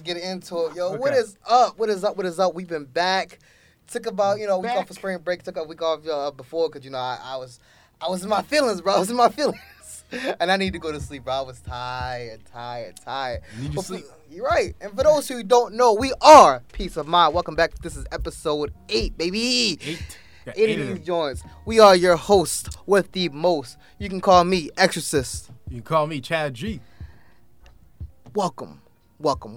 just get into it, yo. Okay. What is up? What is up? What is up? We've been back. Took about, you know, week off for spring break. Took a week off before because, you know, I was in my feelings, bro. I was in my feelings. And I need to go to sleep, bro. I was tired. Need you sleep. You're right. And for those who don't know, we are Peace of Mind. Welcome back. This is episode 8, baby. 8. Eight of you joints. We are your host with the most. You can call me Exorcist. You can call me Chad G. Welcome. Welcome.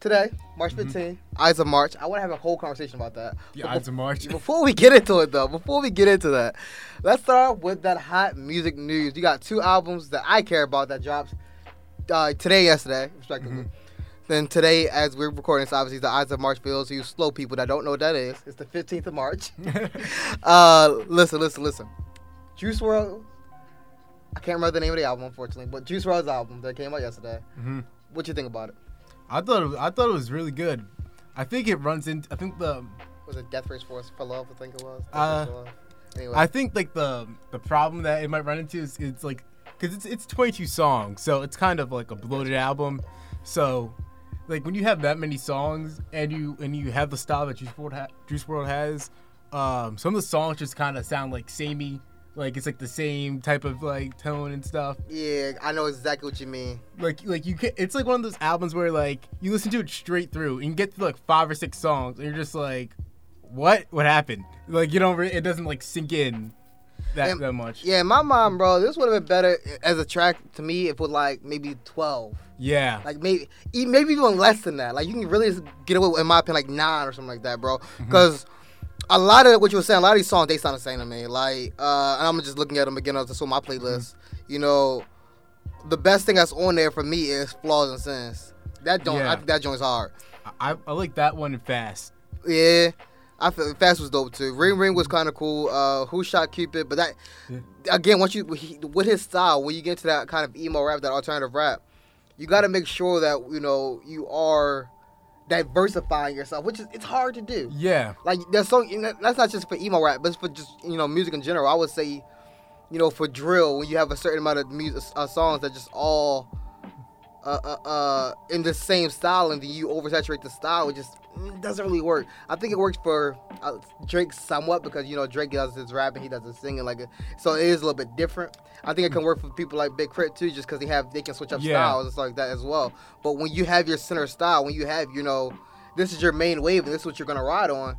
Today, March 15th, Eyes of March. I want to have a whole conversation about that. Eyes of March. Before we get into it, though, let's start with that hot music news. You got two albums that I care about that drops today, yesterday, respectively. Then today, as we're recording this, obviously, the Eyes of March for those you slow people that don't know what that is. It's the 15th of March. Listen. Juice WRLD, I can't remember the name of the album, unfortunately, but Juice WRLD's album that came out yesterday. What you think about it? I thought it was really good. I think it runs into. Was it Death Race for Love? I think it was. Anyway, I think like the problem that it might run into is it's like because it's 22 songs, so it's kind of like a bloated album. So, like when you have that many songs and you have the style that Juice WRLD has, some of the songs just kind of sound like samey. Like it's like the same type of like tone and stuff. Yeah, I know exactly what you mean. Like you can, it's like one of those albums where like you listen to it straight through and you get to like 5 or 6 songs and you're just like, what happened? Like you don't, it doesn't like sink in that much. Yeah, my mom, bro, this would have been better as a track to me if it was like maybe 12. Yeah. Like maybe even less than that. Like you can really get away with, in my opinion, like 9 or something like that, bro. Because. A lot of what you were saying, a lot of these songs, they sound the same to me. Like, and I'm just looking at them again. I was just on my playlist. You know, the best thing that's on there for me is Flaws and Sins. That joint, yeah. I think that joint's hard. I like that one and Fast. Yeah, I feel Fast was dope too. Ring was kind of cool. Who Shot Cupid? But that again, once you with his style, when you get to that kind of emo rap, that alternative rap, you got to make sure that you know you are. Diversifying yourself, which is it's hard to do. Yeah, like that's so. You know, that's not just for emo rap, but it's for just you know music in general. I would say, you know, for drill, when you have a certain amount of music songs that just all in the same style, and then you oversaturate the style, it just doesn't really work. I think it works for Drake somewhat because you know Drake does his rap and he does his singing, like so it is a little bit different. I think it can work for people like Big Crit too, just because they can switch up styles and stuff like that as well. But when you have your center style, when you have you know this is your main wave and this is what you're gonna ride on,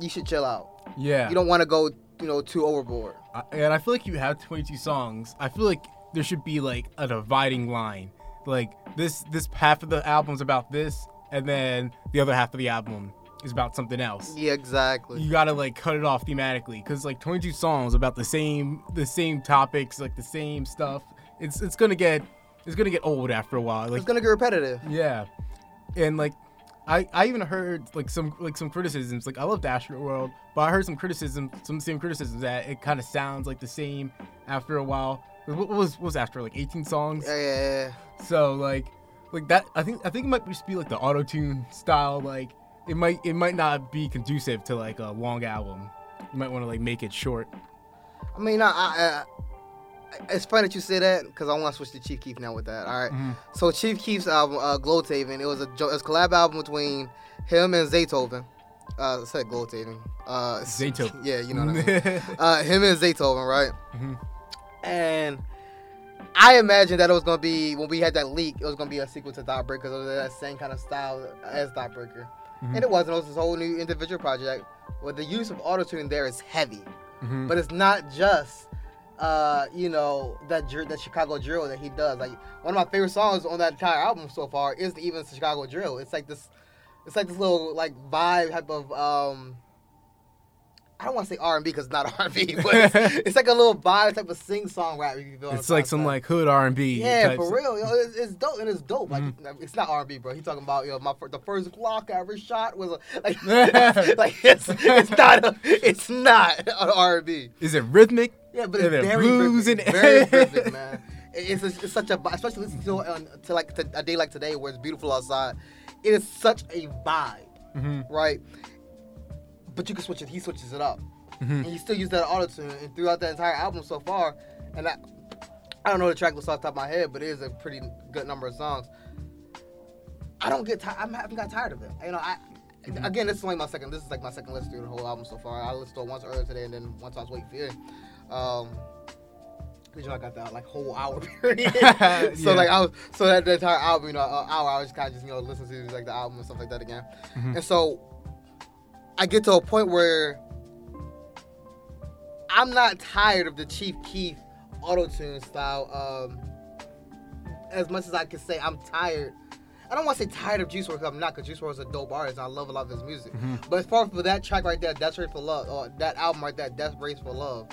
you should chill out. Yeah, you don't want to go you know too overboard. And I feel like you have 22 songs. I feel like there should be like a dividing line. Like this half of the album's about this, and then the other half of the album is about something else. Yeah, exactly. You gotta like cut it off thematically, cause like 22 songs about the same topics, like the same stuff. It's gonna get old after a while. Like, it's gonna get repetitive. Yeah, and like I even heard like some criticisms. Like I loved Astro World, but I heard some criticisms that it kind of sounds like the same after a while. What was after like 18 songs? Yeah. So like that, I think it might just be like the auto tune style. Like it might not be conducive to like a long album. You might want to like make it short. I mean, it's funny that you say that because I want to switch to Chief Keef now with that. All right. So Chief Keef's album, Glowtaven, it was a collab album between him and Zaytoven. I said Glowtaven. Zaytoven. Yeah, you know what I mean. Him and Zaytoven, right? And I imagine that it was going to be, when we had that leak, it was going to be a sequel to Thoughtbreaker because it was that same kind of style as Thoughtbreaker. And it wasn't. It was this whole new individual project where the use of autotune there is heavy. But it's not just, you know, that Chicago drill that he does. Like, one of my favorite songs on that entire album so far isn't even Chicago drill. It's like this little, like, vibe type of, I don't want to say R&B because it's not R&B, but it's like a little vibe type of sing-song rap. You know it's like some about. Like hood R&B. Yeah, for real. Yo, it's dope and it's dope. Like it's not R&B, bro. He talking about yo, the first block I ever shot was like it's not an R&B. Is it rhythmic? Yeah, but it's very blues rhythmic, and very rhythmic, man. It's such a vibe, especially listening to a day like today where it's beautiful outside. It is such a vibe, right? But you can switch it. He switches it up. And you still use that auto-tune. And throughout that entire album so far, and I don't know the track list off the top of my head, but it is a pretty good number of songs. I don't get tired. I haven't got tired of it. You know, again, this is like my second. This is like my second listen through the whole album so far. I listened to it once earlier today, and then once I was waiting for you. Cause you know I got that like whole hour period. So that the entire album, you know, hour I was kind of just listen to like the album and stuff like that again. Mm-hmm. And so I get to a point where I'm not tired of the Chief Keef auto-tune style. As much as I can say I'm tired. I don't want to say tired of Juice WRLD because I'm not, because Juice WRLD is a dope artist and I love a lot of his music. Mm-hmm. But as far as for that track right there, Death Race for Love, or that album right there, Death Race for Love,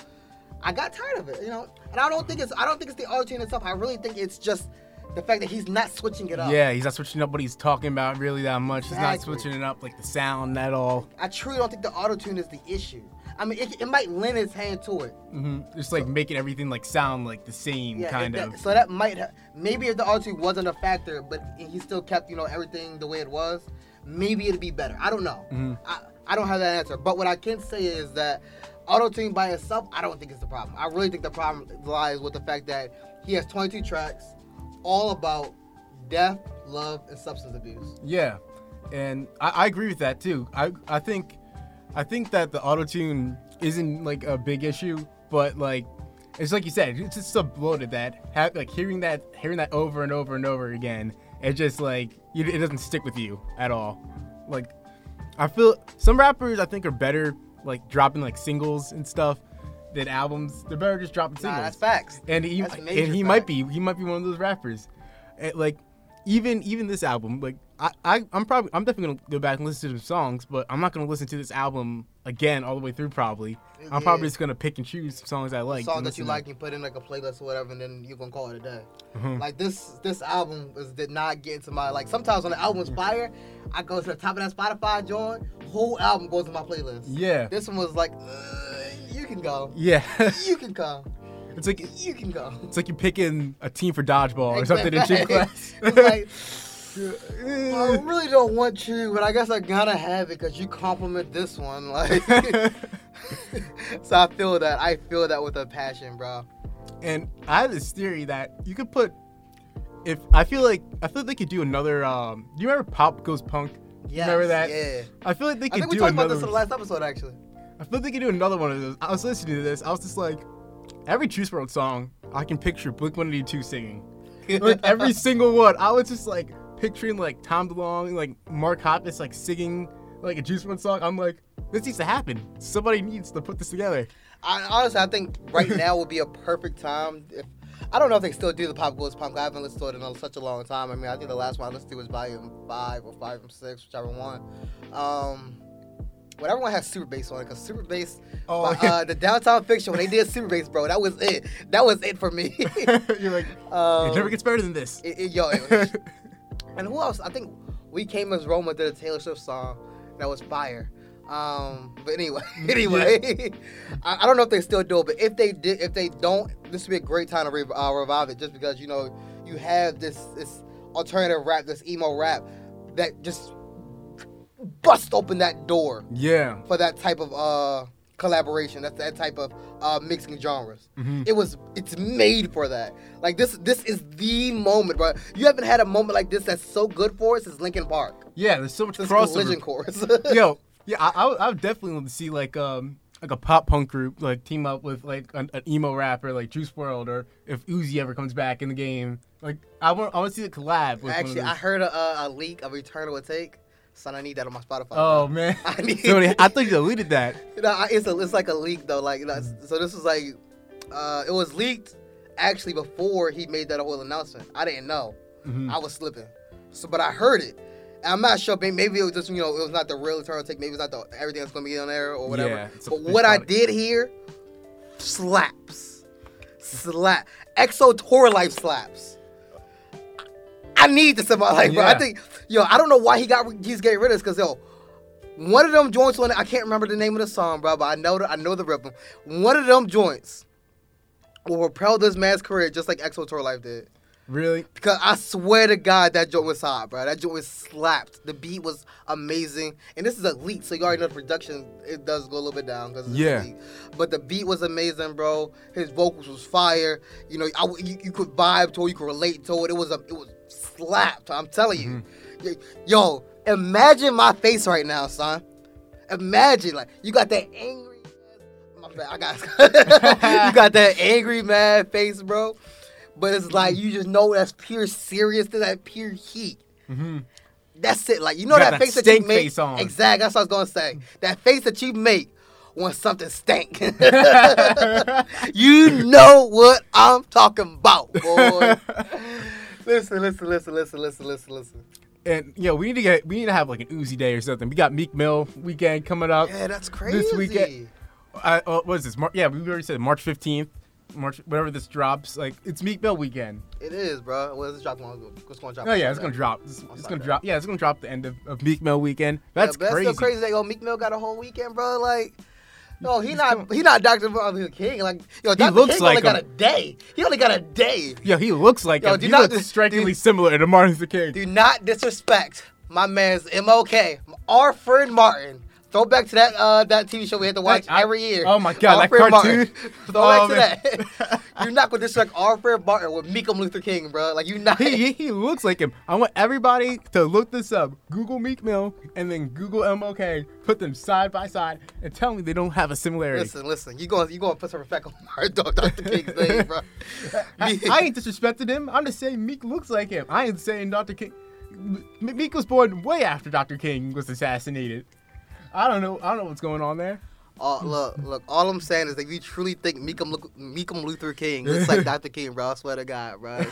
I got tired of it, And I don't think it's the auto-tune itself. I really think it's just the fact that he's not switching it up. Yeah, he's not switching up what he's talking about really that much. Exactly. He's not switching it up, like the sound at all. I truly don't think the auto-tune is the issue. I mean, it might lend its hand to it. Mm-hmm. Just like making everything like sound like the same kind of. So that might maybe if the auto-tune wasn't a factor, but he still kept everything the way it was, maybe it'd be better. I don't know. Mm-hmm. I don't have that answer. But what I can say is that auto-tune by itself, I don't think it's the problem. I really think the problem lies with the fact that he has 22 tracks, all about death, love, and substance abuse. Yeah, and I agree with that too. I think that the auto-tune isn't like a big issue, but like it's like you said, it's just so bloated that like hearing that over and over and over again, it just like it doesn't stick with you at all. Like I feel some rappers I think are better like dropping like singles and stuff than albums. They're better just dropping singles. Nah, that's facts. And he might be one of those rappers. And, like even this album, like. I'm definitely gonna go back and listen to the songs, but I'm not gonna listen to this album again all the way through. Probably, I'm probably just gonna pick and choose some songs I like. Songs that you like, you put in like a playlist or whatever, and then you're gonna call it a day. Mm-hmm. Like this album did not get into my like. Sometimes when the album's fire, I go to the top of that Spotify joint, whole album goes to my playlist. Yeah. This one was like, you can go. Yeah. You can come. It's like you can go. It's like you're picking a team for dodgeball or something in gym class. It's like. I really don't want you, but I guess I gotta have it because you compliment this one. Like, so I feel that with a passion, bro. And I have this theory that you could put. If I feel like they could do another. Do you remember Pop Goes Punk? Yeah. Remember that? Yeah. I feel like they could do another. I think we talked about this in the last episode, actually. I feel like they could do another one of those. I was listening to this. I was just like, every Juice WRLD song, I can picture Blink-182 singing. Like every single one, I was just like. Picturing like Tom DeLonge, like Mark Hoppus, like singing like a Juice WRLD song. I'm like, this needs to happen. Somebody needs to put this together. I think right now would be a perfect time. I don't know if they still do the Pop Goes Punk. I haven't listened to it in such a long time. I mean, I think the last one I listened to was Volume 5 or 5 and 6, whichever one. When everyone has Super Bass on it, because Super Bass, the Downtown Fiction, when they did Super Bass, bro, that was it. That was it for me. You're like, it never gets better than this. And who else? I think We Came as Roma did a Taylor Swift song that was fire. But anyway, I don't know if they still do it, but if they don't, this would be a great time to revive it, just because you have this alternative rap, this emo rap that just busts open that door. Yeah. For that type of collaboration, that type of mixing genres. Mm-hmm. It's made for that. Like this is the moment, bro. You haven't had a moment like this that's so good for us since Linkin Park. Yeah, there's so much crossover. Chorus. Yo, yeah, I would definitely want to see like a pop punk group like team up with like an emo rapper like Juice WRLD, or if Uzi ever comes back in the game. Like I want to see the collab. With Actually, I heard a leak of Eternal Will Take. Son, I need that on my Spotify. Oh, man. I thought you deleted that. No, it's like a leak, though. Like, so this was like, it was leaked actually before he made that whole announcement. I didn't know. Mm-hmm. I was slipping. So, but I heard it. And I'm not sure. Maybe it was just, it was not the real Eternal Take. Maybe it's not everything that's going to be on there or whatever. Yeah, but what I did hear slaps. Slap. XO Tour Life slaps. I need this in my life, bro. Yeah. I think, I don't know why he's getting rid of this, because, one of them joints, I can't remember the name of the song, bro, but I know the rhythm. One of them joints will propel this man's career just like XO Tour Life did. Really? Because I swear to God, that joint was hot, bro. That joint was slapped. The beat was amazing. And this is a leak, so you already know the production, it does go a little bit down. Cause it's a leak. But the beat was amazing, bro. His vocals was fire. You could vibe to it. You could relate to it. It was slapped. I'm telling you. Mm-hmm. Yo, imagine my face right now, son. Imagine, like, you got that angry. My bad, I got. You got that angry mad face, bro. But it's like you just know that's pure seriousness, that pure heat. Mm-hmm. That's it. Like, you know, you that face that you make. Face on. Exactly. That's what I was gonna say. That face that you make when something stank. You know what I'm talking about, boy. Listen. And yo, we need to have like an Uzi day or something. We got Meek Mill weekend coming up. Yeah, that's crazy. This weekend, what is this? We already said March 15th. March, whatever this drops, like, it's Meek Mill weekend. It is, bro. Well, this drop going to drop. Oh, yeah, it's going to drop. It's going to drop. Yeah, it's going to drop the end of Meek Mill weekend. That's crazy. That's so crazy that, yo, Meek Mill got a whole weekend, bro. Like, no, he's not Dr. King. Like, yo, Dr. King only got a day. He only got a day. Yo, he looks like him. He looks strikingly similar to Martin Luther King. Do not disrespect my man's MLK, our friend Martin. Throw back to that TV show we had to watch every year. Oh, my God, that cartoon. Throw back to that. You're not going to disrespect our friend Martin with Meek Luther King, bro. Like, you're not. He looks like him. I want everybody to look this up. Google Meek Mill and then Google MLK. Put them side by side and tell me they don't have a similarity. Listen. You're going to put some effect on Dr. King's name, bro. I ain't disrespecting him. I'm just saying Meek looks like him. I ain't saying Dr. King. Meek was born way after Dr. King was assassinated. I don't know what's going on there. Look. All I'm saying is that if you truly think Meekum Luther King looks like Dr. King, bro, I swear to God, bro.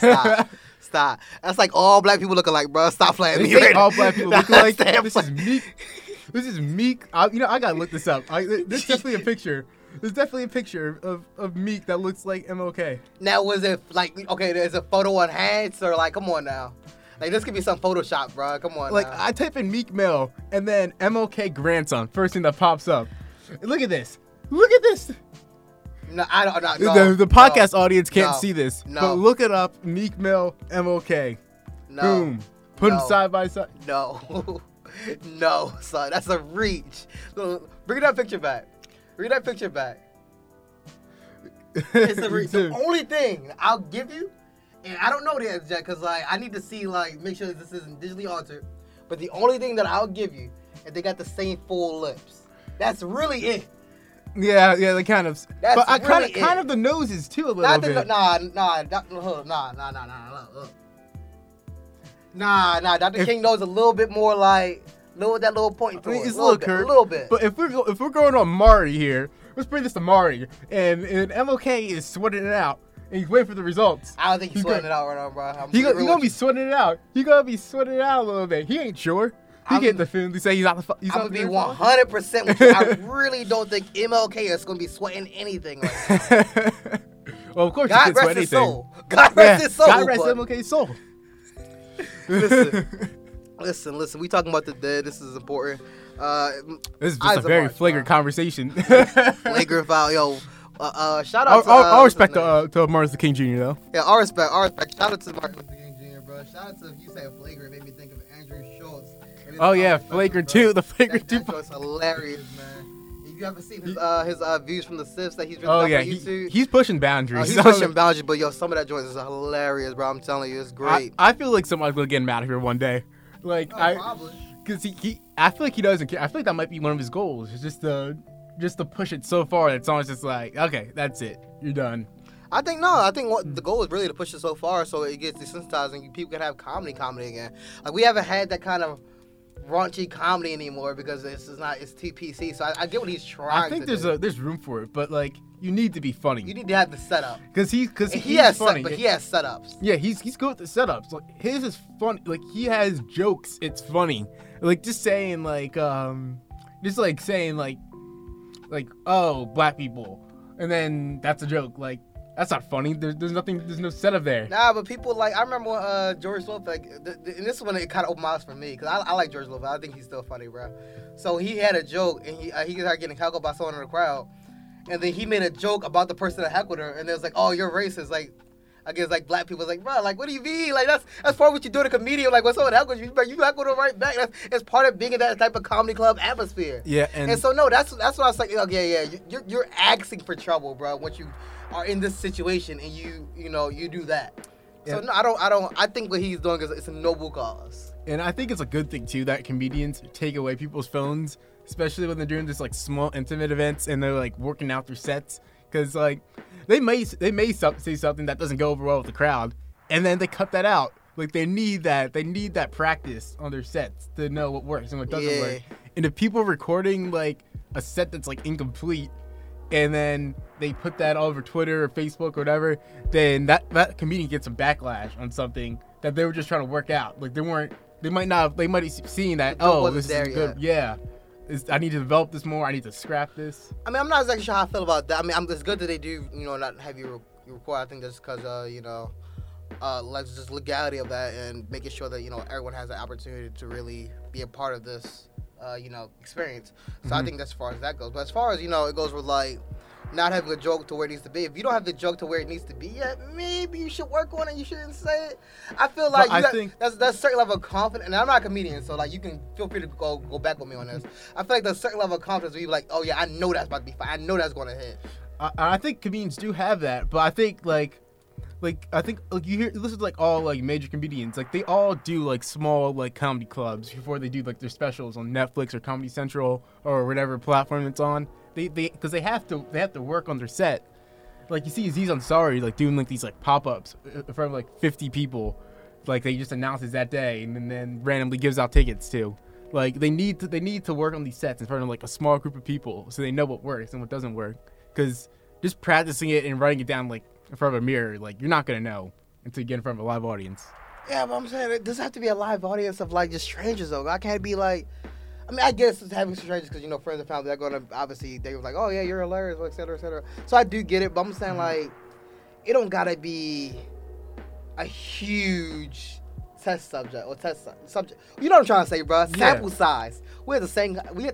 Stop. That's like all black people looking like, bro. Stop playing me. Right? All black people looking like. This is Meek. I gotta look this up. There's definitely a picture. There's definitely a picture of Meek that looks like MLK. Now, was it like, okay? There's a photo on hands or like, come on now. Like, this could be some Photoshop, bro. Come on. Like, I type in Meek Mill and then MLK grandson. First thing that pops up. Look at this. No, I don't know. The podcast audience can't see this. No. But look it up. Meek Mill, MLK. No. Boom. Put them side by side. No. No, son. That's a reach. Bring that picture back. It's a reach. The only thing I'll give you. And I don't know the exact, because like, I need to see, like, make sure this isn't digitally altered. But the only thing that I'll give you is they got the same full lips. That's really it. Yeah, they kind of. That's but I really kind of the noses too a little bit. Nah. Dr. King knows a little bit more, like, know that little point to it. It's a little bit. But if we're going on Mari here, let's bring this to Mari, and MLK is sweating it out. And he's waiting for the results. I don't think he's sweating it out right now, bro. He's going to be sweating it out. He's going to be sweating it out a little bit. He ain't sure. He can't definitively say he's not the I'm going to be 100% with you. I really don't think MLK is going to be sweating anything right now. Well, of course God he can sweat anything. God rest his soul. God rest MLK's soul. Listen. We talking about the dead. This is important. This is just a very flagrant conversation. Flagrant foul, yo. Shout out to all respect to Martin Luther King Jr. though. Yeah, all respect. Shout out to Martin Luther King Jr., bro. Shout out to, if you say flagrant, made me think of Andrew Schultz. Oh yeah, Flagrant 2, the Flagrant 2. That show's hilarious, man. If you haven't seen his views from the SIFs that he's been on YouTube. He's pushing boundaries. But yo, some of that joint is hilarious, bro. I'm telling you, it's great. I feel like somebody's gonna get him out of here one day. Like, probably. Because I feel like he doesn't care. I feel like that might be one of his goals. It's just the. Just to push it so far, it's almost just like, okay, that's it, you're done. I think what the goal is really to push it so far, so it gets desensitized and people can have comedy again. Like, we haven't had that kind of raunchy comedy anymore because it's TPC. So I get what he's trying. I think there's room for it, but like, you need to be funny. You need to have the setup because he has funny, but he has setups. Yeah, he's good with the setups. Like, his is funny. Like, he has jokes. It's funny. Like, just saying like. Like, oh, black people, and then that's a joke. Like, that's not funny. There's nothing. There's no setup there. Nah, but people like, I remember when George Lopez. Like, and this one it kind of opened my eyes for me because I like George Lopez. I think he's still funny, bro. So he had a joke and he started getting heckled by someone in the crowd, and then he made a joke about the person that heckled her, and it was like, oh, you're racist, like. I guess, like, black people, like, bro, like, what do you mean? Like, that's part of what you do to comedian. Like, what's up with that? You not going to right back. It's part of being in that type of comedy club atmosphere. Yeah, and so, no, that's what I was like, yeah, you're asking for trouble, bro, once you are in this situation and you know, you do that. Yeah. So, no, I think what he's doing is it's a noble cause. And I think it's a good thing, too, that comedians take away people's phones, especially when they're doing just, like, small, intimate events and they're, like, working out their sets. Because, like, they may say something that doesn't go over well with the crowd, and then they cut that out. Like, they need that. They need that practice on their sets to know what works and what doesn't work. And if people are recording, like, a set that's, like, incomplete, and then they put that all over Twitter or Facebook or whatever, then that comedian gets some backlash on something that they were just trying to work out. Like, they might have seen that, oh, this is good. Yeah. I need to develop this more. I need to scrap this. I mean, I'm not exactly sure how I feel about that. I mean, it's good that they do, you know, not have you record. I think that's because, you know, like just legality of that and making sure that, you know, everyone has the opportunity to really be a part of this, you know, experience. So I think that's as far as that goes. But as far as, you know, it goes with, like, not having a joke to where it needs to be. If you don't have the joke to where it needs to be yet, maybe you should work on it. You shouldn't say it. I feel like that's a certain level of confidence. And I'm not a comedian, so, like, you can feel free to go back with me on this. I feel like there's a certain level of confidence where you're like, oh, yeah, I know that's about to be fine. I know that's going to hit. I think comedians do have that, but I think, like you hear, listen to, like, all, like, major comedians. Like, they all do, like, small, like, comedy clubs before they do, like, their specials on Netflix or Comedy Central or whatever platform it's on. Because they have to work on their set. Like, you see Aziz Ansari, like, doing, like, these, like, pop-ups in front of, like, 50 people. Like, they just announces that day and then randomly gives out tickets to. Like, they need to work on these sets in front of, like, a small group of people so they know what works and what doesn't work. Because just practicing it and writing it down, like, in front of a mirror, like, you're not going to know until you get in front of a live audience. Yeah, but I'm saying it doesn't have to be a live audience of, like, just strangers, though. I can't be, like... I mean, I guess it's having strangers because, you know, friends and family, they're going to, obviously, they were like, oh, yeah, you're hilarious, et cetera, et cetera. So I do get it, but I'm saying, like, it don't got to be a huge test subject. You know what I'm trying to say, bro? Sample size. We had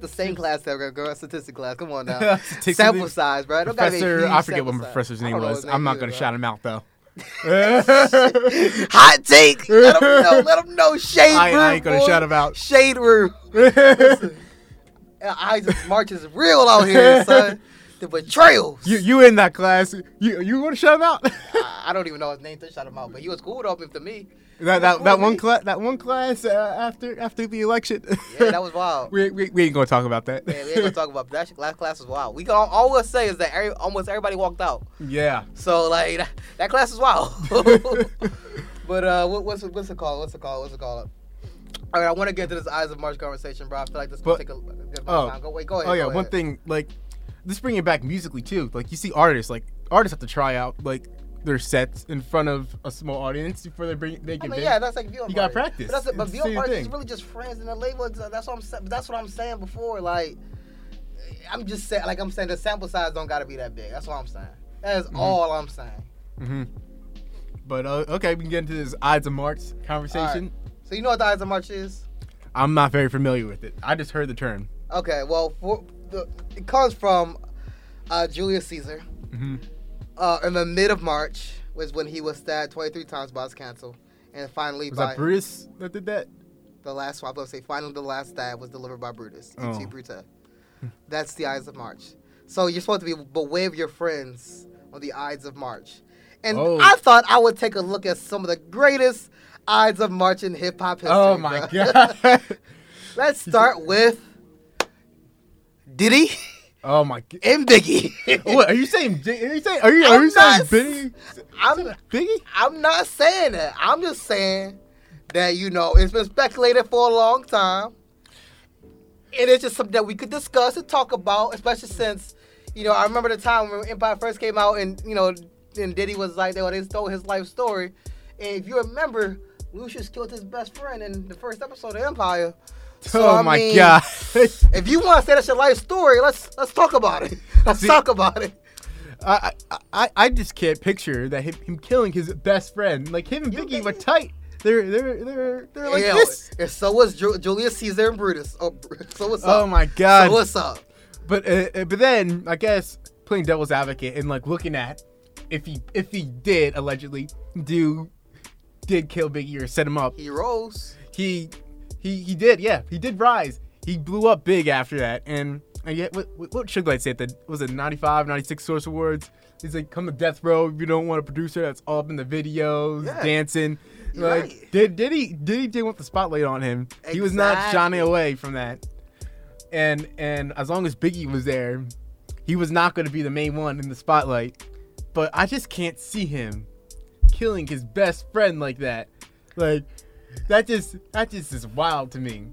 the same class there, girl, statistic class. Come on now. Sample size, bro. Don't gotta be a huge I forget what my professor's name was. I'm not going to shout him out, though. Hot take. Let them know. Shade room. I ain't gonna shout about shade room. Listen, Isaac March is real out here, son. The betrayals. You in that class? You want to shout him out? I don't even know his name to shout him out, but he was cool though to me. That one class after the election. Yeah, that was wild. We ain't gonna talk about that. Yeah, we ain't gonna talk about that. Last class was wild. We can all we'll say is that almost everybody walked out. Yeah. So like that class was wild. But what's it called? All right, I want to get to this Eyes of March conversation, bro. I feel like this will take a good amount of time. Go ahead. Oh yeah, one thing like. This bringing it back musically too. Like you see artists have to try out like their sets in front of a small audience before they can. I mean, yeah, that's like viewing. You got to practice. But viewing parties is really just friends and the label. That's what I'm saying. That's what I'm saying before. Like I'm just saying. Like I'm saying, the sample size don't got to be that big. That's what I'm saying. That is all I'm saying. Mm-hmm. But okay, we can get into this Ides of March conversation. Right. So you know what the Ides of March is? I'm not very familiar with it. I just heard the term. Okay, well it comes from Julius Caesar in the mid of March, was when he was stabbed 23 times by his council, and finally was by that Brutus that did that. The last one, I was gonna say, finally the last stab was delivered by Brutus. Oh. That's the Ides of March. So you're supposed to be beware of your friends on the Ides of March, and I thought I would take a look at some of the greatest Ides of March in hip hop history. Oh my god! Let's start with. Diddy? Oh my god! And Biggie. What are you saying? Are you saying Biggie? Biggie? I'm not saying that. I'm just saying that you know it's been speculated for a long time, and it's just something that we could discuss and talk about, especially since you know I remember the time when Empire first came out, and you know, and Diddy was like, they stole his life story, and if you remember, Lucius killed his best friend in the first episode of Empire. So, oh my god! If you want to say that's your life story, let's talk about it. Let's talk about it. I just can't picture that him killing his best friend. Like him and Biggie were tight. They're like this. And so was Julius Caesar and Brutus. Oh, so what's up? Oh my god! So what's up? But then I guess playing devil's advocate and like looking at if he did allegedly did kill Biggie or set him up. He rose. He did, yeah. He did rise. He blew up big after that. And yet, what Suge Knight said? That was it 95, 96 Source Awards? He's like, come to death row if you don't want a producer that's all up in the videos, dancing. Like, right. Diddy didn't want the spotlight on him. Exactly. He was not shying away from that. And as long as Biggie was there, he was not going to be the main one in the spotlight. But I just can't see him killing his best friend like that. Like, that just is wild to me.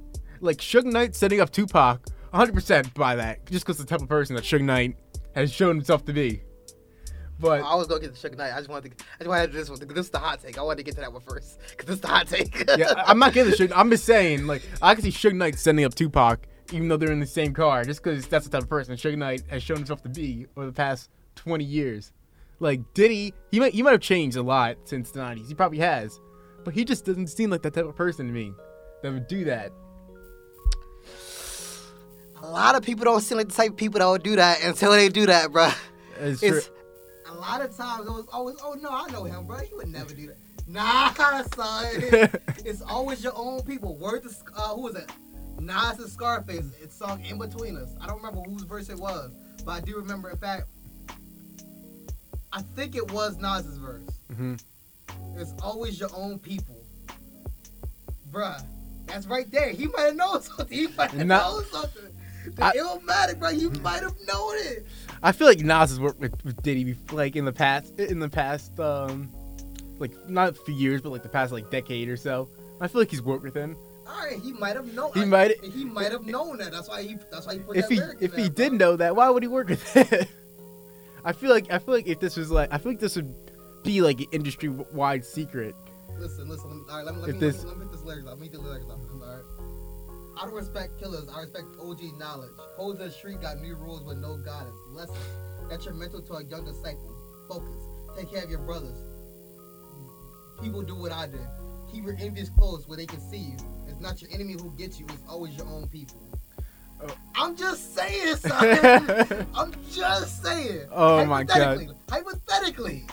Like, Suge Knight setting up Tupac, 100% by that. Just because the type of person that Suge Knight has shown himself to be. But I was gonna get to Suge Knight. I just wanted to do this one. This is the hot take. I wanted to get to that one first because this is the hot take. Yeah, I'm not getting to Suge Knight. I'm just saying, like, I can see Suge Knight sending up Tupac, even though they're in the same car, just because that's the type of person Suge Knight has shown himself to be over the past 20 years. Like Diddy, he might have changed a lot since the 90s. He probably has, but he just doesn't seem like that type of person to me that would do that. A lot of people don't seem like the type of people that would do that until they do that, bro. It's true. A lot of times it was always, oh no, I know him, bro. He would never do that. Nah, son. It's always your own people. Word to who was it? Nas and Scarface. It's song In Between Us. I don't remember whose verse it was, but I do remember. In fact, I think it was Nas's verse. Mm-hmm. It's always your own people, bruh. That's right there. He might have known something. Illmatic, bro. You might have known it. I feel like Nas has worked with Diddy like in the past, like not a few years, but like the past like decade or so. I feel like he's worked with him. All right, he might have known. He might have known that. That's why he put that lyric in there. If he did know that, why would he work with it? I feel like if this was like, I feel like this would be like an industry wide secret. Listen. All right, let me get this lyrics out. All right. I don't respect killers. I respect OG knowledge. Hoes in the street got new rules with no guidance. Lessons that you're mental to a young disciple. Focus. Take care of your brothers. People do what I did. Keep your envious close where they can see you. It's not your enemy who gets you. It's always your own people. Oh. I'm just saying, son. I'm just saying. Oh my God. Hypothetically.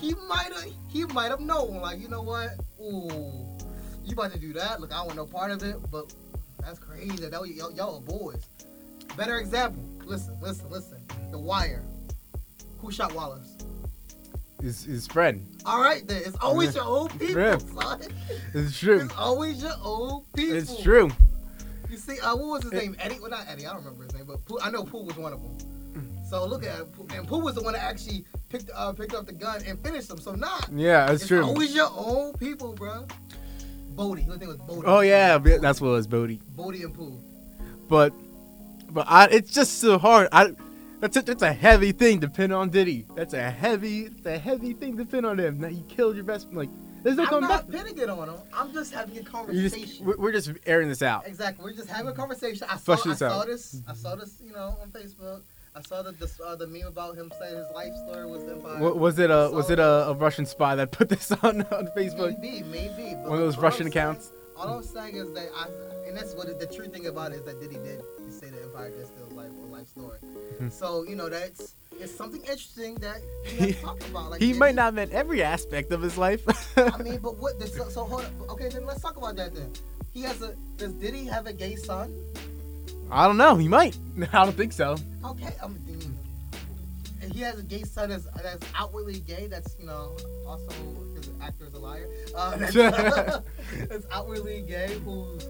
He might have known. Like, you know what? Ooh. You about to do that? Look, I want no part of it, but that's crazy. That y'all are boys. Better example. Listen. The Wire. Who shot Wallace? His friend. All right, then. It's always your old people, son. It's true. It's always your old people. It's true. You see, what was his name? Eddie? Well, not Eddie. I don't remember his name, but Pooh, I know Pooh was one of them. So look at Pooh. And Pooh was the one that actually picked up the gun and finished him. So nah. Yeah, that's true. It's always your own people, bro. Bodie. The thing was Bodie. Oh yeah, that's what it was, Bodie. Bodie and Pooh. But it's just so hard. That's a heavy thing to pin on Diddy. That's a heavy thing to pin on him. Now you killed your best. Like there's no coming back. I'm not pinning it on him. I'm just having a conversation. We're just airing this out. Exactly. We're just having a conversation. I saw this. You know, on Facebook. I saw the meme about him saying his life story was Empire. Was it a Russian spy that put this on Facebook? Maybe. One of those Russian accounts. All I'm saying is that and that's what the true thing about it is that Diddy did say that Empire did steal life or life story. Mm-hmm. So you know it's something interesting that you have to talk about. Like, he might not have meant every aspect of his life. I mean, but what? So hold up. Okay, then let's talk about that then. Does Diddy have a gay son? I don't know. He might. I don't think so. Okay. And he has a gay son that's outwardly gay. That's, you know, also because an actor is a liar. That's outwardly gay. Who's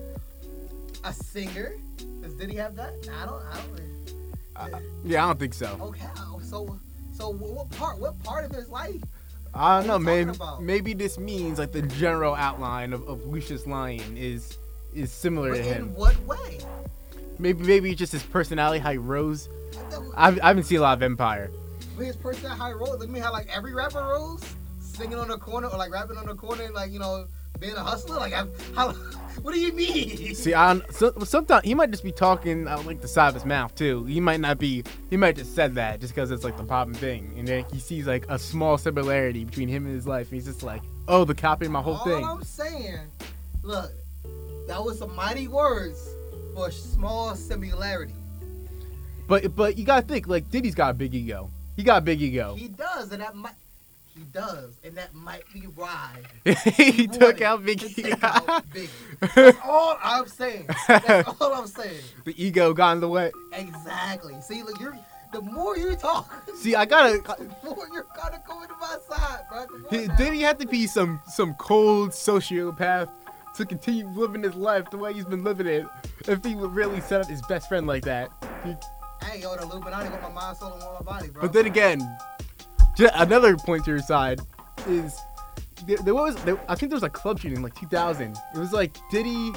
a singer? Did he have that? I don't. Yeah, I don't think so. Okay. So what part of his life? I don't know. Maybe this means like the general outline of Lucius Lyon is similar to him. In what way? Maybe just his personality, how he rose. I haven't seen a lot of Empire. But his personality, how he rose. Look at me, how like every rapper rose, singing on the corner or like rapping on the corner, and like, you know, being a hustler. Like, what do you mean? See, sometimes he might just be talking out like the side of his mouth too. He might just said that just because it's like the popping thing, and then he sees like a small similarity between him and his life, and he's just like, oh, the copy of my whole thing. All I'm saying, look, that was some mighty words. For a small similarity. But you gotta think, like, Diddy's got a big ego. He does, and that might be why he took out Biggie. That's all I'm saying. The ego got in the way. Exactly. See, look, the more you talk. See, I gotta. The more you're gonna go into my side, bro. Diddy had to be some cold sociopath to continue living his life the way he's been living it. If he would really set up his best friend like that. I ain't going to Illuminati with my mind, soul, and all my body, bro. But then again, another point to your side is I think there was a club shooting in like 2000. It was like Diddy,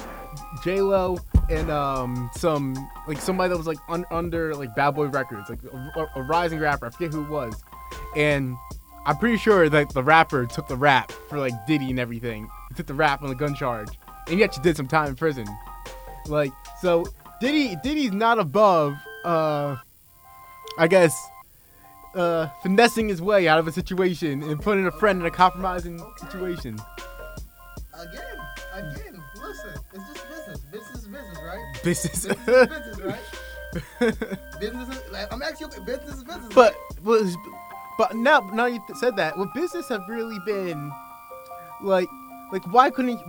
J-Lo, and somebody that was like under like Bad Boy Records, like a rising rapper. I forget who it was, and I'm pretty sure that the rapper took the rap for like Diddy and everything. He took the rap on the gun charge, and he actually did some time in prison. Like, so Diddy's not above, finessing his way out of a situation and putting a friend in a compromising situation. Again, listen, it's just business. Business is business, right? Business is, like, I'm asking you, business is business. But now you said that, would business have really been, like why couldn't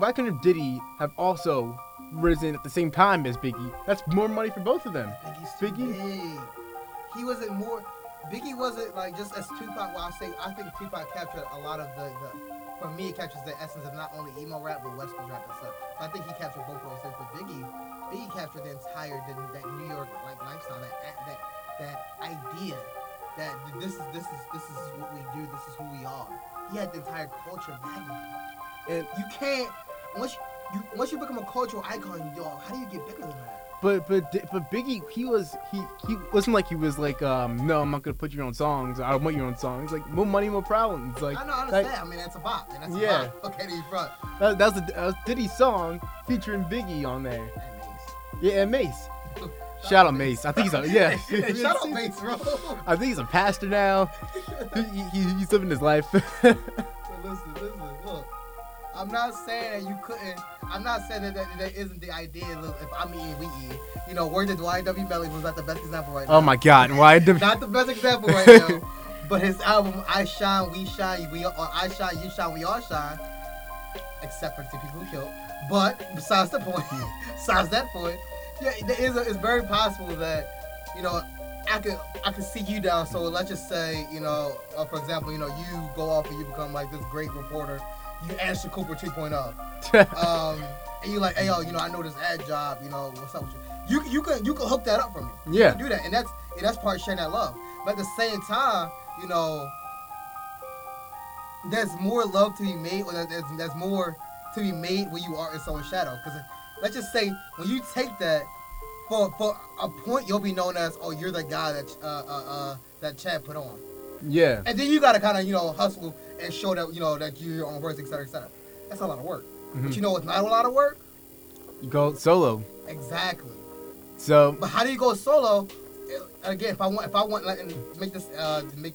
Diddy have also risen at the same time as Biggie? That's more money for both of them. Biggie's too big. Biggie wasn't like just as Tupac. Well, I think Tupac captured a lot of for me, it captures the essence of not only emo rap but Western rap and stuff. So I think he captured both of those things. But Biggie captured the entire that New York like lifestyle, that idea that this is what we do, this is who we are. He had the entire culture magnified. And you can't once you become a cultural icon, y'all. How do you get bigger than that? But Biggie, he wasn't like he was like, no, I'm not gonna put your own songs. I don't want your own songs. Like, more money, more problems. Like, I know, I understand. Like, I mean, that's a bop, and that's a bop. Okay, these brothers. That was Diddy's song featuring Biggie on there. And Mase. Yeah, and Mase. Shout out Mase. I think he's shout out Mase, bro. I think he's a pastor now. He's living his life. Listen, look. I'm not saying that you couldn't. I'm not saying that there isn't the idea. Look, if I'm eating, we eat. You know, word that YNW Melly was not the best example right now. Oh my God, YNW. Not the best example right now. But his album, I Shine, We Shine, We All, or I Shine, You Shine, We All Shine. Except for the people who killed. But besides the point, besides that point, yeah, it's very possible that, you know, I could see you down. So let's just say, you know, for example, you know, you go off and you become like this great reporter. You Ashton Cooper 2.0, and you like, hey yo, you know, I know this ad job, you know, what's up with you? You could hook that up for me. Yeah. You can do that, and that's part of sharing that love. But at the same time, you know, there's more love to be made, or there's more to be made when you are in someone's shadow. Because let's just say when you take that for a point, you'll be known as, oh, you're the guy that Chad put on. Yeah. And then you gotta kind of, you know, hustle and show that, you know, that you're your own words, etc., etc. That's a lot of work. Mm-hmm. But you know what's not a lot of work? You go solo. Exactly. So. But how do you go solo? Again, if I want, like, and make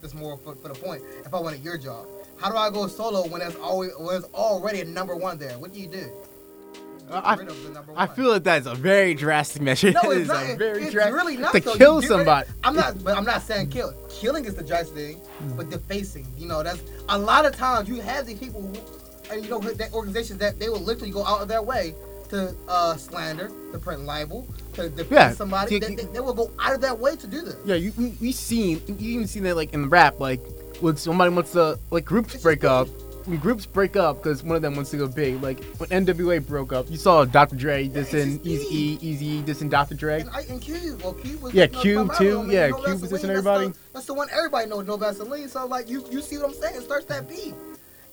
this more for the point. If I wanted your job, how do I go solo when there's already a number one there? What do you do? I feel like that's a very drastic measure. No, it's not. It's really not to kill somebody. I'm not saying kill. Killing is the drastic thing, but defacing. You know, that's a lot of times you have these people, and you know, that organizations that they will literally go out of their way to slander, to print libel, to deface somebody. They will go out of their way to do this. Yeah, you even seen that like in rap, like when somebody wants to like groups break up because one of them wants to go big. Like when NWA broke up, you saw Dr. Dre dissing Eazy-E dissing Dr. Dre. And Cube. Well, Cube was Cube too. I mean, yeah, Cube was dissing everybody. That's the one everybody knows, No Vaseline. So like you see what I'm saying? It starts that beat.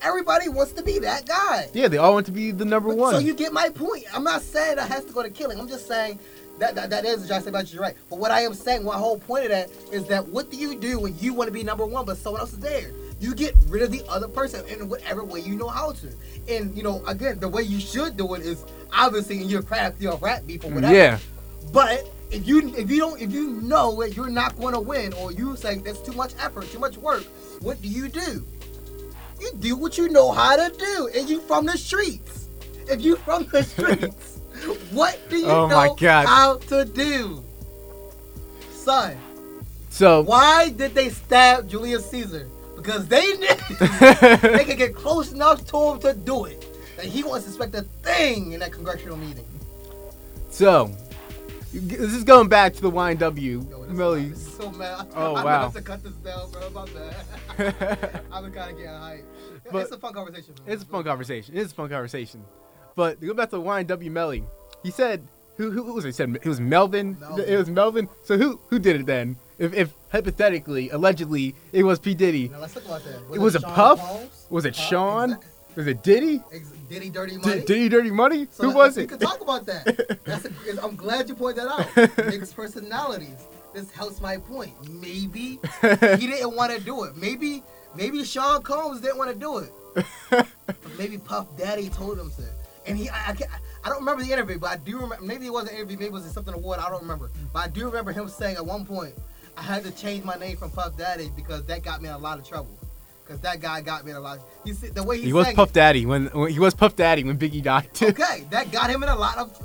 Everybody wants to be that guy. Yeah, they all want to be the number one. So you get my point. I'm not saying that has to go to killing. I'm just saying that is just about you, right? But what I am saying, my whole point of that is that what do you do when you want to be number one but someone else is there? You get rid of the other person in whatever way you know how to. And, you know, again, the way you should do it is obviously in your craft, your rap beef or whatever. Yeah. But if you know that you're not going to win, or you say that's too much effort, too much work, what do? You do what you know how to do. And you from the streets. If you from the streets, what do you know how to do? Son. So why did they stab Julius Caesar? Because they knew they could get close enough to him to do it. And he won't suspect a thing in that congressional meeting. So, This is going back to the YNW Melly. So mad. Oh, wow. I have to cut this down, bro. My bad. I've been kind of getting hyped. But it's a fun conversation. But to go back to YNW Melly, he said, who was it? He said it was Melvin. It was Melvin. So who did it then? If hypothetically, allegedly, it was P. Diddy. Now let's talk about that. Was it Puff? Holmes? Was it Sean? Exactly. Was it Diddy? Diddy Dirty Money? So who was it? We could talk about that. I'm glad you pointed that out. Mixed personalities. This helps my point. Maybe he didn't want to do it. Maybe Sean Combs didn't want to do it. But maybe Puff Daddy told him to. And I don't remember the interview, but I do remember. Maybe it wasn't an interview. Maybe it was something award. I don't remember. But I do remember him saying at one point, I had to change my name from Puff Daddy because that got me in a lot of trouble. Because that guy got me in a lot. You see, the way he was Puff Daddy when he was Puff Daddy when Biggie died. Okay, that got him in a lot of.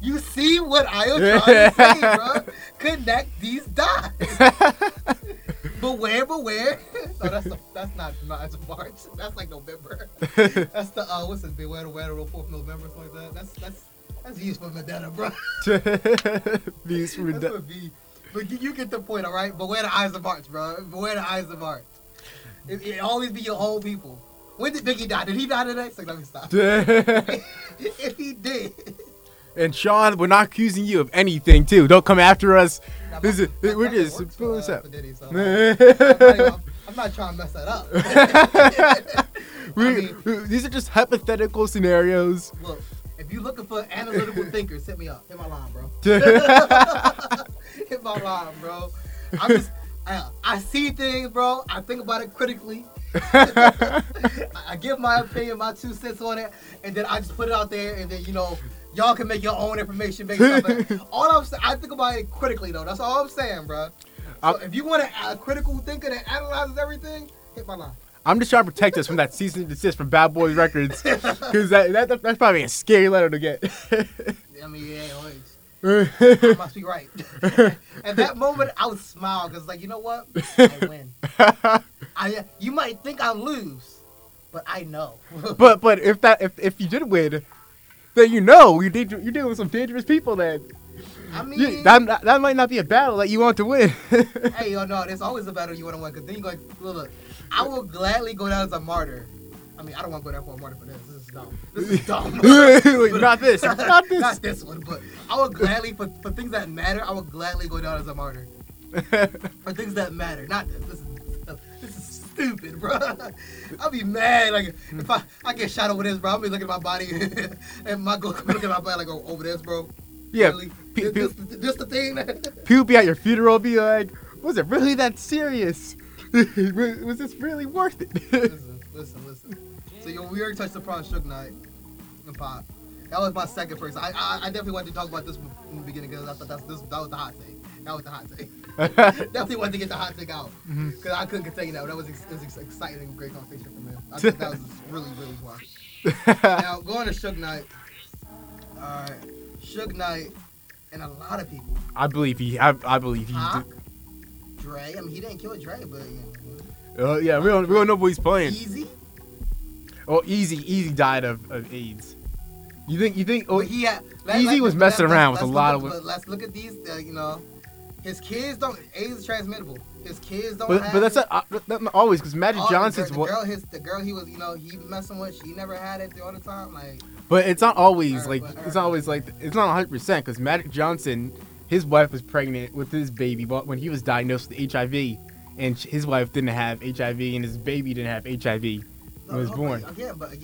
You see what I am trying to say, bro? Connect these dots. Beware. No, that's not that's March. That's like November. That's the what's it? Beware the 4th of November, something like that. That's views for Medina, bro. Views for Medina. But you get the point, all right? Beware the eyes of March, bro. Beware the eyes of March. It always be your old people. When did Biggie die? Did he die today? So let me stop. If he did. And Sean, we're not accusing you of anything, too. Don't come after us. Now, we're just pulling this up. Diddy, so I'm not trying to mess that up. These are just hypothetical scenarios. Look, if you're looking for analytical thinkers, hit me up. Hit my line, bro. I'm just... I see things, bro. I think about it critically. I give my opinion, my 2 cents on it, and then I just put it out there, and then, y'all can make your own information based on it. All I'm saying, I think about it critically, though. That's all I'm saying, bro. So if you want a critical thinker that analyzes everything, hit my line. I'm just trying to protect us from that cease and desist from Bad Boys Records, because that's probably a scary letter to get. Yeah, always. I must be right. At that moment, I would smile because, you know what? I win. You might think I lose, but I know. but if you did win, then you're dealing with some dangerous people. Then that might not be a battle that you want to win. Hey, no, there's always a battle you want to win because then you're going. Look, I will gladly go down as a martyr. I don't want to go down for a martyr for this. This is dumb. Not this. Not this one, but I would gladly, for things that matter, I would gladly go down as a martyr. For things that matter. Not this. This is stupid, bro. I'll be mad. If I get shot over this, bro, I'll be looking at my body and my girl looking at my body like, over this, bro. Yeah. Really? This the thing? People be at your funeral be like, was it really that serious? Was this really worth it? Listen. So, we already touched upon Suge Knight and Pop. That was my second person. I definitely wanted to talk about this from the beginning because I thought that was the hot take. Definitely wanted to get the hot take out because I couldn't contain that. That was an exciting and great conversation for me. I think that was really, really fun. Now, going to Suge Knight. All right. Suge Knight and a lot of people. I believe he did. Dre. He didn't kill Dre, but... yeah, we don't know what he's playing. Eazy. Oh, Eazy died of AIDS. You think? Oh, Eazy was messing around with a lot of women. Let's look at these. His kids don't. AIDS is transmittable. His kids don't. But that's not always because Magic Johnson's the girl he was. He messing with. She never had it all the time. But it's not always it's not always it's not 100% because Magic Johnson, his wife was pregnant with his baby, but when he was diagnosed with HIV, and his wife didn't have HIV, and his baby didn't have HIV. Was born. Yeah, but it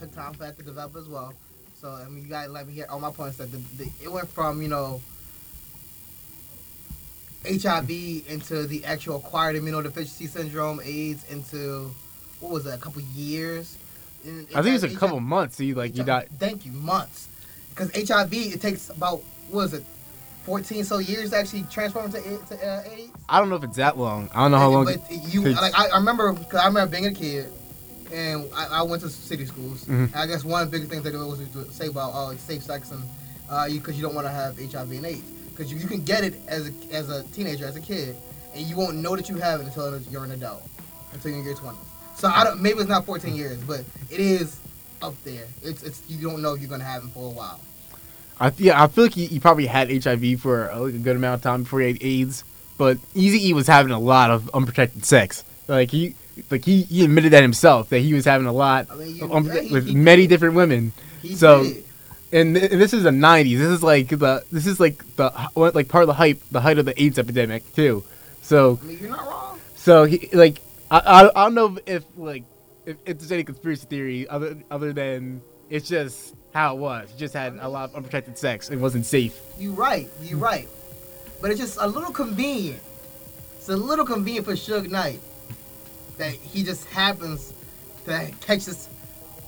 took time for that to develop as well. So you guys let me hear all my points. That it went from HIV into the actual acquired immunodeficiency syndrome, AIDS into what was it? A couple years. And I think it was a couple months. You died. Thank you, months. Because HIV it takes about 14 so years to actually transform to AIDS. I don't know if it's that long. I don't know how long. But I remember being a kid. And I went to city schools. Mm-hmm. I guess one of the biggest things they always say about safe sex and because you don't want to have HIV and AIDS because you can get it as a teenager, as a kid, and you won't know that you have it until you're an adult, until you're in your 20s. So maybe it's not 14 years, but it is up there. It's you don't know if you're gonna have it for a while. I feel like he probably had HIV for like a good amount of time before he had AIDS. But Eazy-E was having a lot of unprotected sex. He admitted that himself, that he was having a lot with many different women. And this is the 90s. This is like part of the height of the AIDS epidemic too. So you're not wrong. So he I don't know if there's any conspiracy theory other than it's just how it was. He just had a lot of unprotected sex. It wasn't safe. You're right. But it's just a little convenient. It's a little convenient for Suge Knight that he just happens to catch this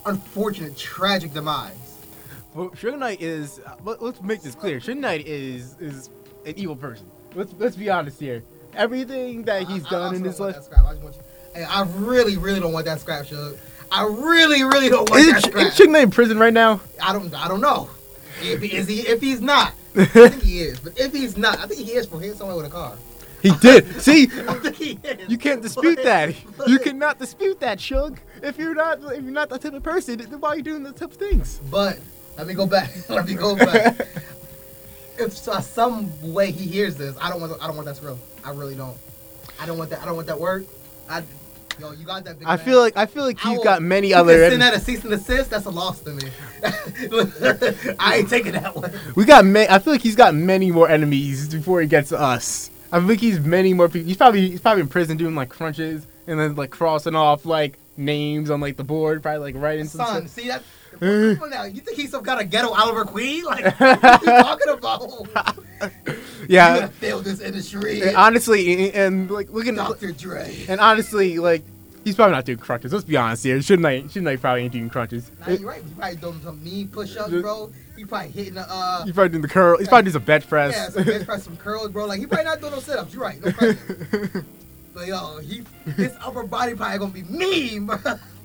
unfortunate, tragic demise. Well, Suge Knight is... Let's make this clear. Suge Knight is an evil person. Let's be honest here. Everything that he's done in his life... I really, really don't want that scrap, Suge. I really, really don't want that scrap. Is Suge Knight in prison right now? I don't know. If he's not... I think he is, but if he's not, I think he is for hitting someone with a car. He did. See, you can't dispute that. You cannot dispute that, Suge. If you're not that type of person, then why are you doing those type of things? But let me go back. If some way he hears this, I don't want that scroll. I really don't. I don't want that word. You got that big I man. I feel like he's got many other. You can send that a cease and desist. That's a loss to me. I ain't taking that one. I feel like he's got many more enemies before he gets to us. I think he's many more people. He's probably in prison doing like crunches and then like crossing off like names on like the board, probably like right into. Son, see that? Come on now, you think he's some kind of ghetto Oliver Queen? Like what are you talking about? Yeah, you gotta fail this industry. And honestly, and like looking at Dr. Dre. And honestly, like he's probably not doing crunches. Let's be honest here. Suge Knight probably ain't doing crunches. Nah, you're right. He probably doing some mean push-ups, bro. He probably hitting the. He probably doing the curl. He's probably doing some bench press. Yeah, some bench press, some curls, bro. Like he probably not doing no sit-ups. You're right. No crunches. But yo, his upper body probably gonna be mean, bro.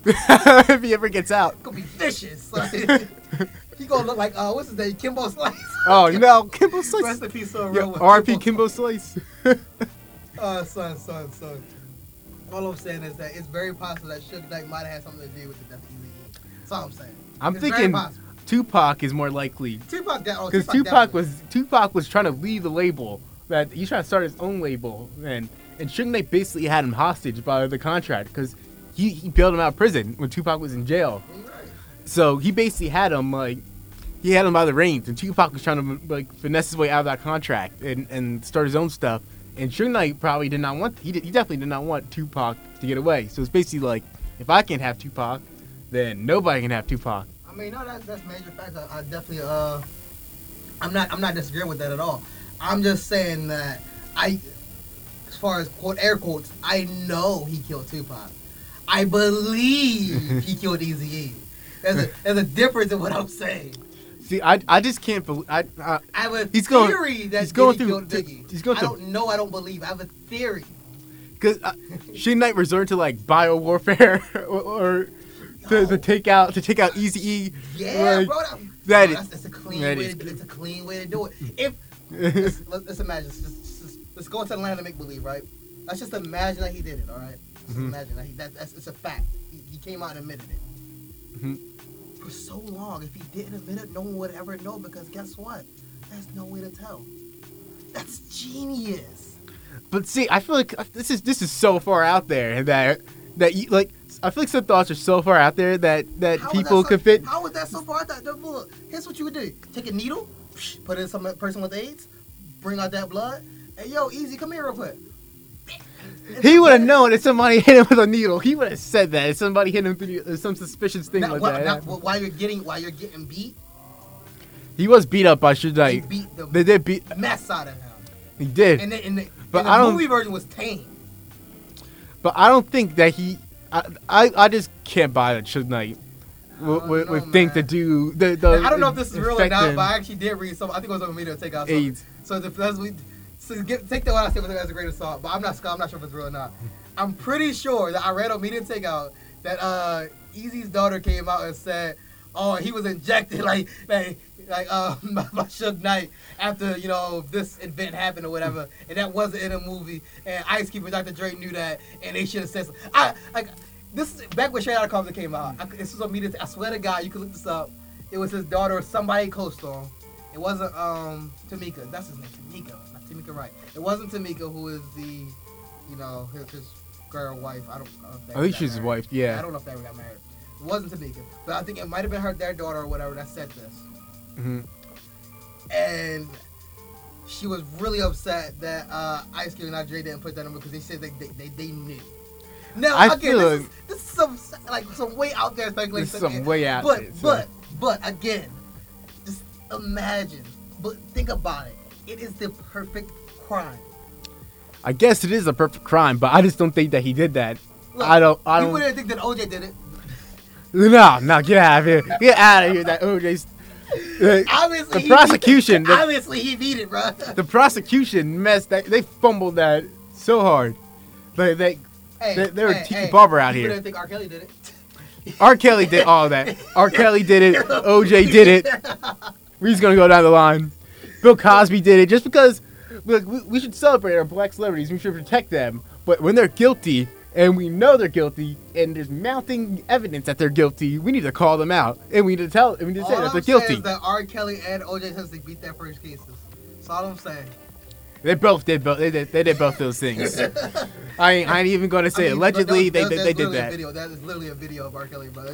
If he ever gets out, gonna be vicious. Like, he gonna look like what's his name, Kimbo Slice. Oh no, Kimbo Slice. Rest in peace, R.P. Kimbo Slice. Son. All I'm saying is that it's very possible that Suge Knight might have had something to do with the death of Eazy-E. That's all I'm saying. It's thinking Tupac is more likely. Tupac was trying to leave the label. That he's trying to start his own label, and Suge Knight basically had him hostage by the contract because he bailed him out of prison when Tupac was in jail. Right. So he basically had him by the reins, and Tupac was trying to like finesse his way out of that contract and start his own stuff. And Suge Knight probably did not want... He definitely did not want Tupac to get away. So it's basically like, if I can't have Tupac, then nobody can have Tupac. I mean, no, that's major facts. I definitely... I'm not disagreeing with that at all. I'm just saying that as far as quote air quotes, I know he killed Tupac. I believe he killed Eazy-E. There's a difference in what I'm saying. See, I just can't believe. I have a theory that he's going through. I don't know. I don't believe. I have a theory. Because Suge Knight resorted to like bio warfare to take out Eazy-E. Yeah, like, bro. That's a clean way to do it. If let's imagine. Let's go into the land of make believe, right? Let's just imagine that he did it. All right. Just imagine that it's a fact. He came out and admitted it. Mm-hmm. For so long, if he didn't admit it, no one would ever know because guess what? There's no way to tell. That's genius. But see, I feel like this is so far out there that you, like I feel like some thoughts are so far out there that people could fit. How is that so far out there? Look, here's what you would do: take a needle, put it in some person with AIDS, bring out that blood, and yo, Eazy, come here real quick. He would have known if somebody hit him with a needle. He would have said that if somebody hit him through some suspicious thing that. Now, while you're getting beat, he was beat up by Suge Knight. They did beat the mess out of him. He did. And the movie version was tame. But I don't think that he. I just can't buy that Suge Knight would think to do the. I don't know if this is real or not, but I actually did read some. I think it was on media to take out AIDS. So that's we. So take that one I said with him as a grain of salt, but I'm not sure if it's real or not. I'm pretty sure that I read on Media Takeout that Eazy's daughter came out and said, "Oh, he was injected by Suge Knight after this event happened or whatever," and that wasn't in a movie. And Ice Cube and Dr. Dre knew that, and they should have said something. This back when Straight Outta Compton came out. This was on Media. I swear to God, you can look this up. It was his daughter or somebody close to him It wasn't Tamika. That's his name. Tamika. Not Tamika Wright. It wasn't Tamika who is the, you know, his girl wife. I don't know if that. I think she's his wife. Yeah. I don't know if they ever got married. It wasn't Tamika, but I think it might have been her, their daughter or whatever that said this. Mm-hmm. And she was really upset that Ice Cube and Dre didn't put that number because they said they knew. Now I again, this is some way out there speculation. This is some way out there. But again, just imagine. But think about it. It is the perfect crime. I guess it is a perfect crime, but I just don't think that he did that. Look, I don't. You wouldn't think that OJ did it. No, get out of here. Get out of here. That OJ's. Obviously, the prosecution. Obviously, he beat it, bro. The prosecution messed that. They fumbled that so hard. They were barber out here. You didn't think R. Kelly did it. R. Kelly did all that. R. Kelly did it. OJ did it. We're just gonna go down the line. Bill Cosby did it just because. Look, we should celebrate our black celebrities. We should protect them. But when they're guilty, and we know they're guilty, and there's mounting evidence that they're guilty, we need to call them out, and we need to tell, and we need to say that they're guilty. All I'm saying is that R. Kelly and OJ Simpson beat their first cases. That's all I'm saying. They did both those things. I ain't even gonna say allegedly they did that. That is literally a video of R. Kelly, bro.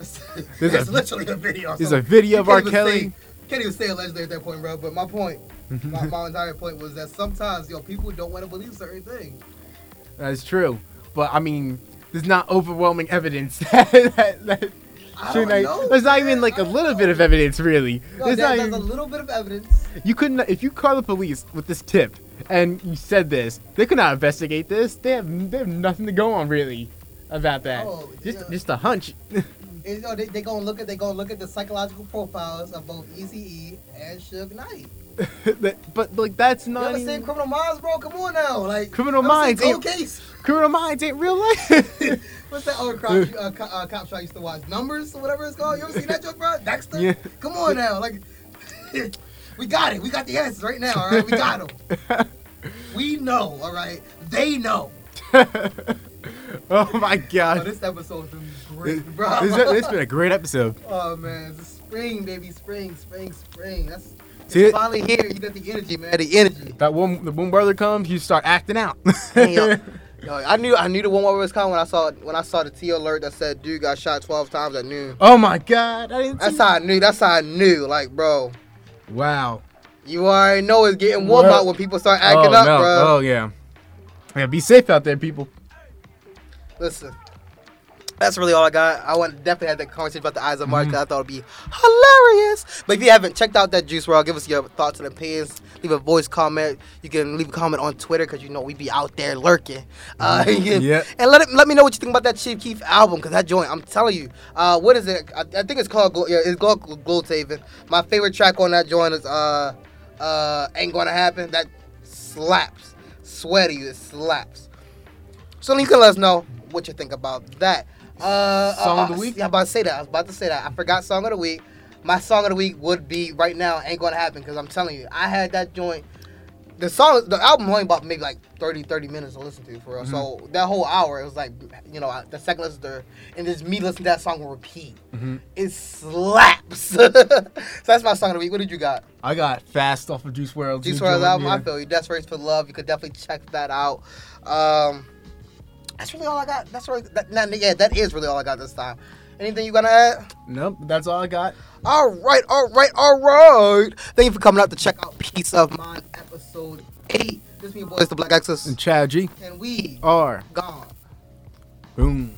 It's literally a video. There's a video of R. Kelly. Can't even say allegedly at that point, bro. But my point, my entire point was that sometimes people don't want to believe certain things. That's true. But, I mean, there's not overwhelming evidence. There's not even, like, a little bit of evidence, really. No, there's a little bit of evidence. You couldn't, if you call the police with this tip and you said this, they could not investigate this. They have nothing to go on, really, about that. Oh, just a hunch. They're going to look at the psychological profiles of both Eazy-E and Suge Knight. But like that's not. You seen Criminal Minds, bro? Come on now, like Criminal Minds ain't case. Criminal Minds ain't real life. What's that old cop show I used to watch? Numbers or whatever it's called. You ever seen that joke, bro? Dexter. Yeah. Come on now, like we got it. We got the answers right now. All right, we got them. We know. All right, they know. Oh my God! This episode's been great, bro. It's been a great episode. Oh man, it's spring, baby, spring. That's. See, finally here, you got the energy, man. The energy. That the boom brother comes, you start acting out. I knew the one brother was coming when I saw the T alert that said dude got shot 12 times at noon. Oh my God, That's how I knew. Like, bro. Wow. You already know it's getting warm out when people start acting up, bro. Oh yeah. Yeah, be safe out there, people. Listen. That's really all I got. I definitely had that conversation about the Eyes of March that I thought would be hilarious. But if you haven't checked out that Juice WRLD, give us your thoughts and opinions. Leave a voice comment. You can leave a comment on Twitter because you know we be out there lurking. And let me know what you think about that Chief Keef album because that joint, I'm telling you. What is it? I think it's called Zaytoven. My favorite track on that joint is Ain't Gonna Happen. That slaps. Swear to you, it slaps. So you can let us know what you think about that. Song of the week? I was about to say that. I forgot song of the week. My song of the week would be right now Ain't Gonna Happen because I'm telling you, I had that joint. The album only about maybe like 30 minutes to listen to for real. Mm-hmm. So that whole hour, it was like, the second listener and just me listening to that song will repeat. Mm-hmm. It slaps. So that's my song of the week. What did you got? I got Fast off of Juice WRLD. Juice WRLD's album, yeah. I feel you. Death Race for Love. You could definitely check that out. That's really all I got. That is really all I got this time. Anything you gonna add? Nope, that's all I got. All right. Thank you for coming out to check out Peace of Mind, episode 8. This is me, boys, the Black Axis. And Chad G. And we are gone. Boom.